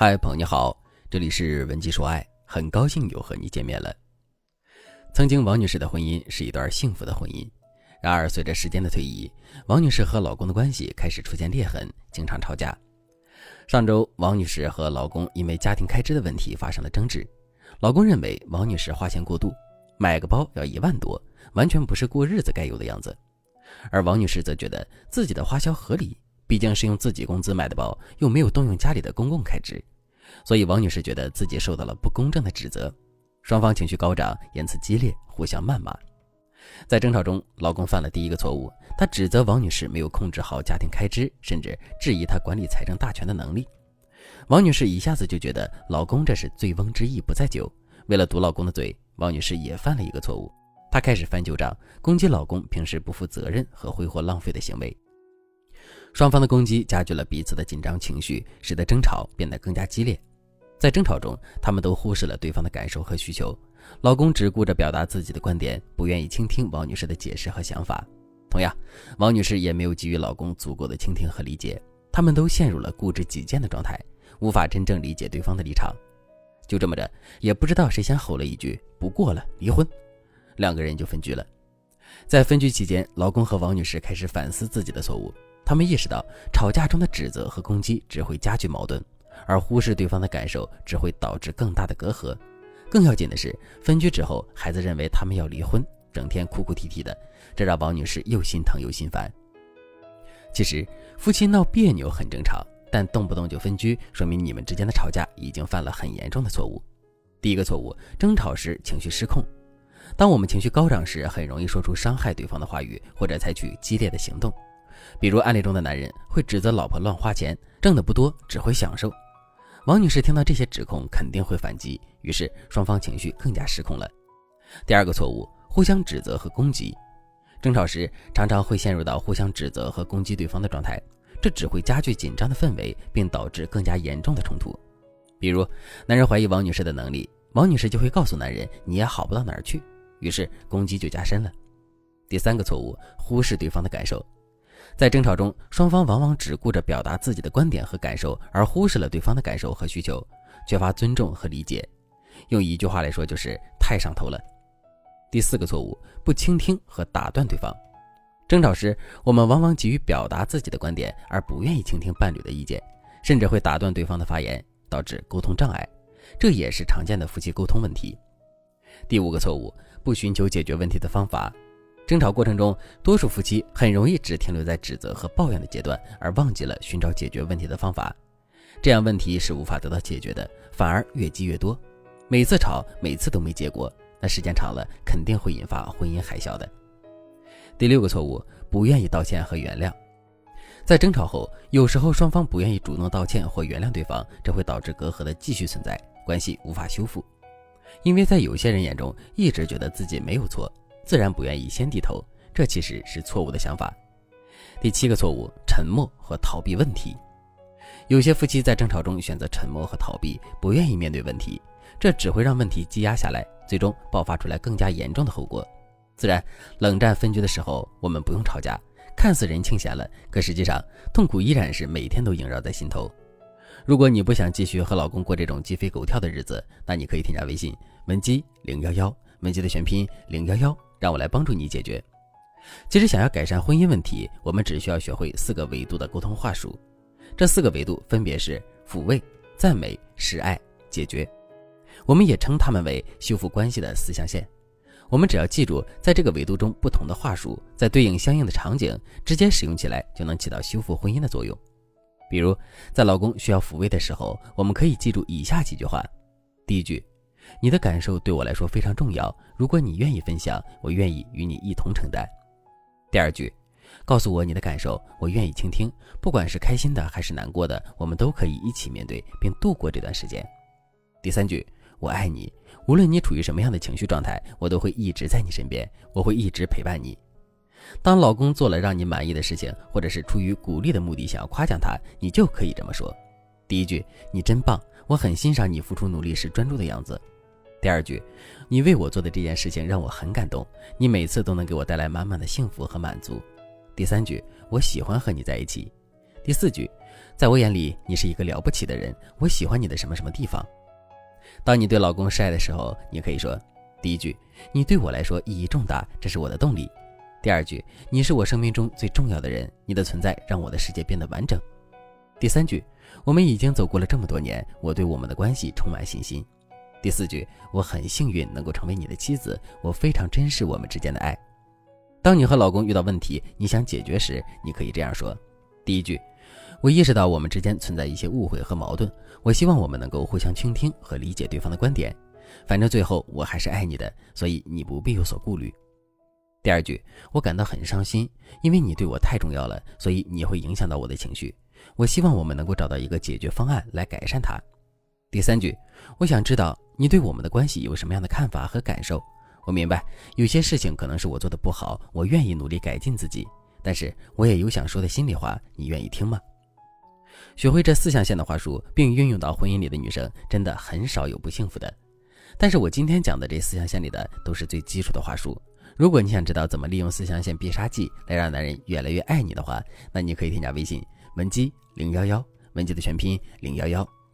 嗨，朋友你好，这里是文姬说爱，很高兴又和你见面了。曾经王女士的婚姻是一段幸福的婚姻，然而随着时间的推移，王女士和老公的关系开始出现裂痕，经常吵架。上周王女士和老公因为家庭开支的问题发生了争执，老公认为王女士花钱过度，买个包要1万多，完全不是过日子该有的样子，而王女士则觉得自己的花销合理，毕竟是用自己工资买的包，又没有动用家里的公共开支，所以王女士觉得自己受到了不公正的指责，双方情绪高涨，言辞激烈，互相谩骂。在争吵中，老公犯了第一个错误，他指责王女士没有控制好家庭开支，甚至质疑她管理财政大权的能力。王女士一下子就觉得老公这是醉翁之意不在酒，为了堵老公的嘴，王女士也犯了一个错误，她开始翻旧账，攻击老公平时不负责任和挥霍浪费的行为。双方的攻击加剧了彼此的紧张情绪，使得争吵变得更加激烈。在争吵中，他们都忽视了对方的感受和需求，老公只顾着表达自己的观点，不愿意倾听王女士的解释和想法。同样，王女士也没有给予老公足够的倾听和理解，他们都陷入了固执己见的状态，无法真正理解对方的立场。就这么着，也不知道谁先吼了一句不过了，离婚，两个人就分居了。在分居期间，老公和王女士开始反思自己的错误，他们意识到吵架中的指责和攻击只会加剧矛盾，而忽视对方的感受只会导致更大的隔阂。更要紧的是，分居之后孩子认为他们要离婚，整天哭哭啼啼的，这让王女士又心疼又心烦。其实夫妻闹别扭很正常，但动不动就分居，说明你们之间的吵架已经犯了很严重的错误。第一个错误，争吵时情绪失控。当我们情绪高涨时，很容易说出伤害对方的话语，或者采取激烈的行动。比如案例中的男人会指责老婆乱花钱，挣得不多，只会享受。王女士听到这些指控肯定会反击，于是双方情绪更加失控了。第二个错误，互相指责和攻击。争吵时常常会陷入到互相指责和攻击对方的状态，这只会加剧紧张的氛围，并导致更加严重的冲突。比如男人怀疑王女士的能力，王女士就会告诉男人你也好不到哪儿去，于是攻击就加深了。第三个错误，忽视对方的感受。在争吵中，双方往往只顾着表达自己的观点和感受，而忽视了对方的感受和需求，缺乏尊重和理解。用一句话来说，就是太上头了。第四个错误，不倾听和打断对方。争吵时，我们往往急于表达自己的观点，而不愿意倾听伴侣的意见，甚至会打断对方的发言，导致沟通障碍。这也是常见的夫妻沟通问题。第五个错误，不寻求解决问题的方法。争吵过程中，多数夫妻很容易只停留在指责和抱怨的阶段，而忘记了寻找解决问题的方法。这样问题是无法得到解决的，反而越积越多。每次吵，每次都没结果，那时间长了肯定会引发婚姻海啸的。第六个错误，不愿意道歉和原谅。在争吵后，有时候双方不愿意主动道歉或原谅对方，这会导致隔阂的继续存在，关系无法修复。因为在有些人眼中，一直觉得自己没有错，自然不愿意先低头，这其实是错误的想法。第七个错误，沉默和逃避问题。有些夫妻在争吵中选择沉默和逃避，不愿意面对问题，这只会让问题积压下来，最终爆发出来更加严重的后果。自然，冷战分居的时候，我们不用吵架，看似人清闲了，可实际上痛苦依然是每天都萦绕在心头。如果你不想继续和老公过这种鸡飞狗跳的日子，那你可以添加微信文姬011，文姬的全拼011，让我来帮助你解决。其实想要改善婚姻问题，我们只需要学会4个维度的沟通话术。这4个维度分别是抚慰、赞美、示爱、解决。我们也称它们为修复关系的4象限。我们只要记住在这个维度中不同的话术，在对应相应的场景，直接使用起来就能起到修复婚姻的作用。比如在老公需要抚慰的时候，我们可以记住以下几句话。第一句，你的感受对我来说非常重要，如果你愿意分享，我愿意与你一同承担。第二句，告诉我你的感受，我愿意倾听，不管是开心的还是难过的，我们都可以一起面对并度过这段时间。第三句，我爱你，无论你处于什么样的情绪状态，我都会一直在你身边，我会一直陪伴你。当老公做了让你满意的事情，或者是出于鼓励的目的想要夸奖他，你就可以这么说。第一句，你真棒，我很欣赏你付出努力时专注的样子。第二句，你为我做的这件事情让我很感动，你每次都能给我带来满满的幸福和满足。第三句，我喜欢和你在一起。第四句，在我眼里你是一个了不起的人，我喜欢你的什么什么地方。当你对老公示爱的时候，你可以说：第一句，你对我来说意义重大，这是我的动力。第二句，你是我生命中最重要的人，你的存在让我的世界变得完整。第三句，我们已经走过了这么多年，我对我们的关系充满信心。第四句，我很幸运能够成为你的妻子，我非常珍视我们之间的爱。当你和老公遇到问题，你想解决时，你可以这样说：第一句，我意识到我们之间存在一些误会和矛盾，我希望我们能够互相倾听和理解对方的观点，反正最后我还是爱你的，所以你不必有所顾虑。第二句，我感到很伤心，因为你对我太重要了，所以你会影响到我的情绪，我希望我们能够找到一个解决方案来改善它。第三句，我想知道你对我们的关系有什么样的看法和感受，我明白有些事情可能是我做的不好，我愿意努力改进自己，但是我也有想说的心里话，你愿意听吗？学会这四象限的话术并运用到婚姻里的女生真的很少有不幸福的，但是我今天讲的这四象限里的都是最基础的话术。如果你想知道怎么利用四象限必杀技来让男人越来越爱你的话，那你可以添加微信文姬011，文姬的全拼011，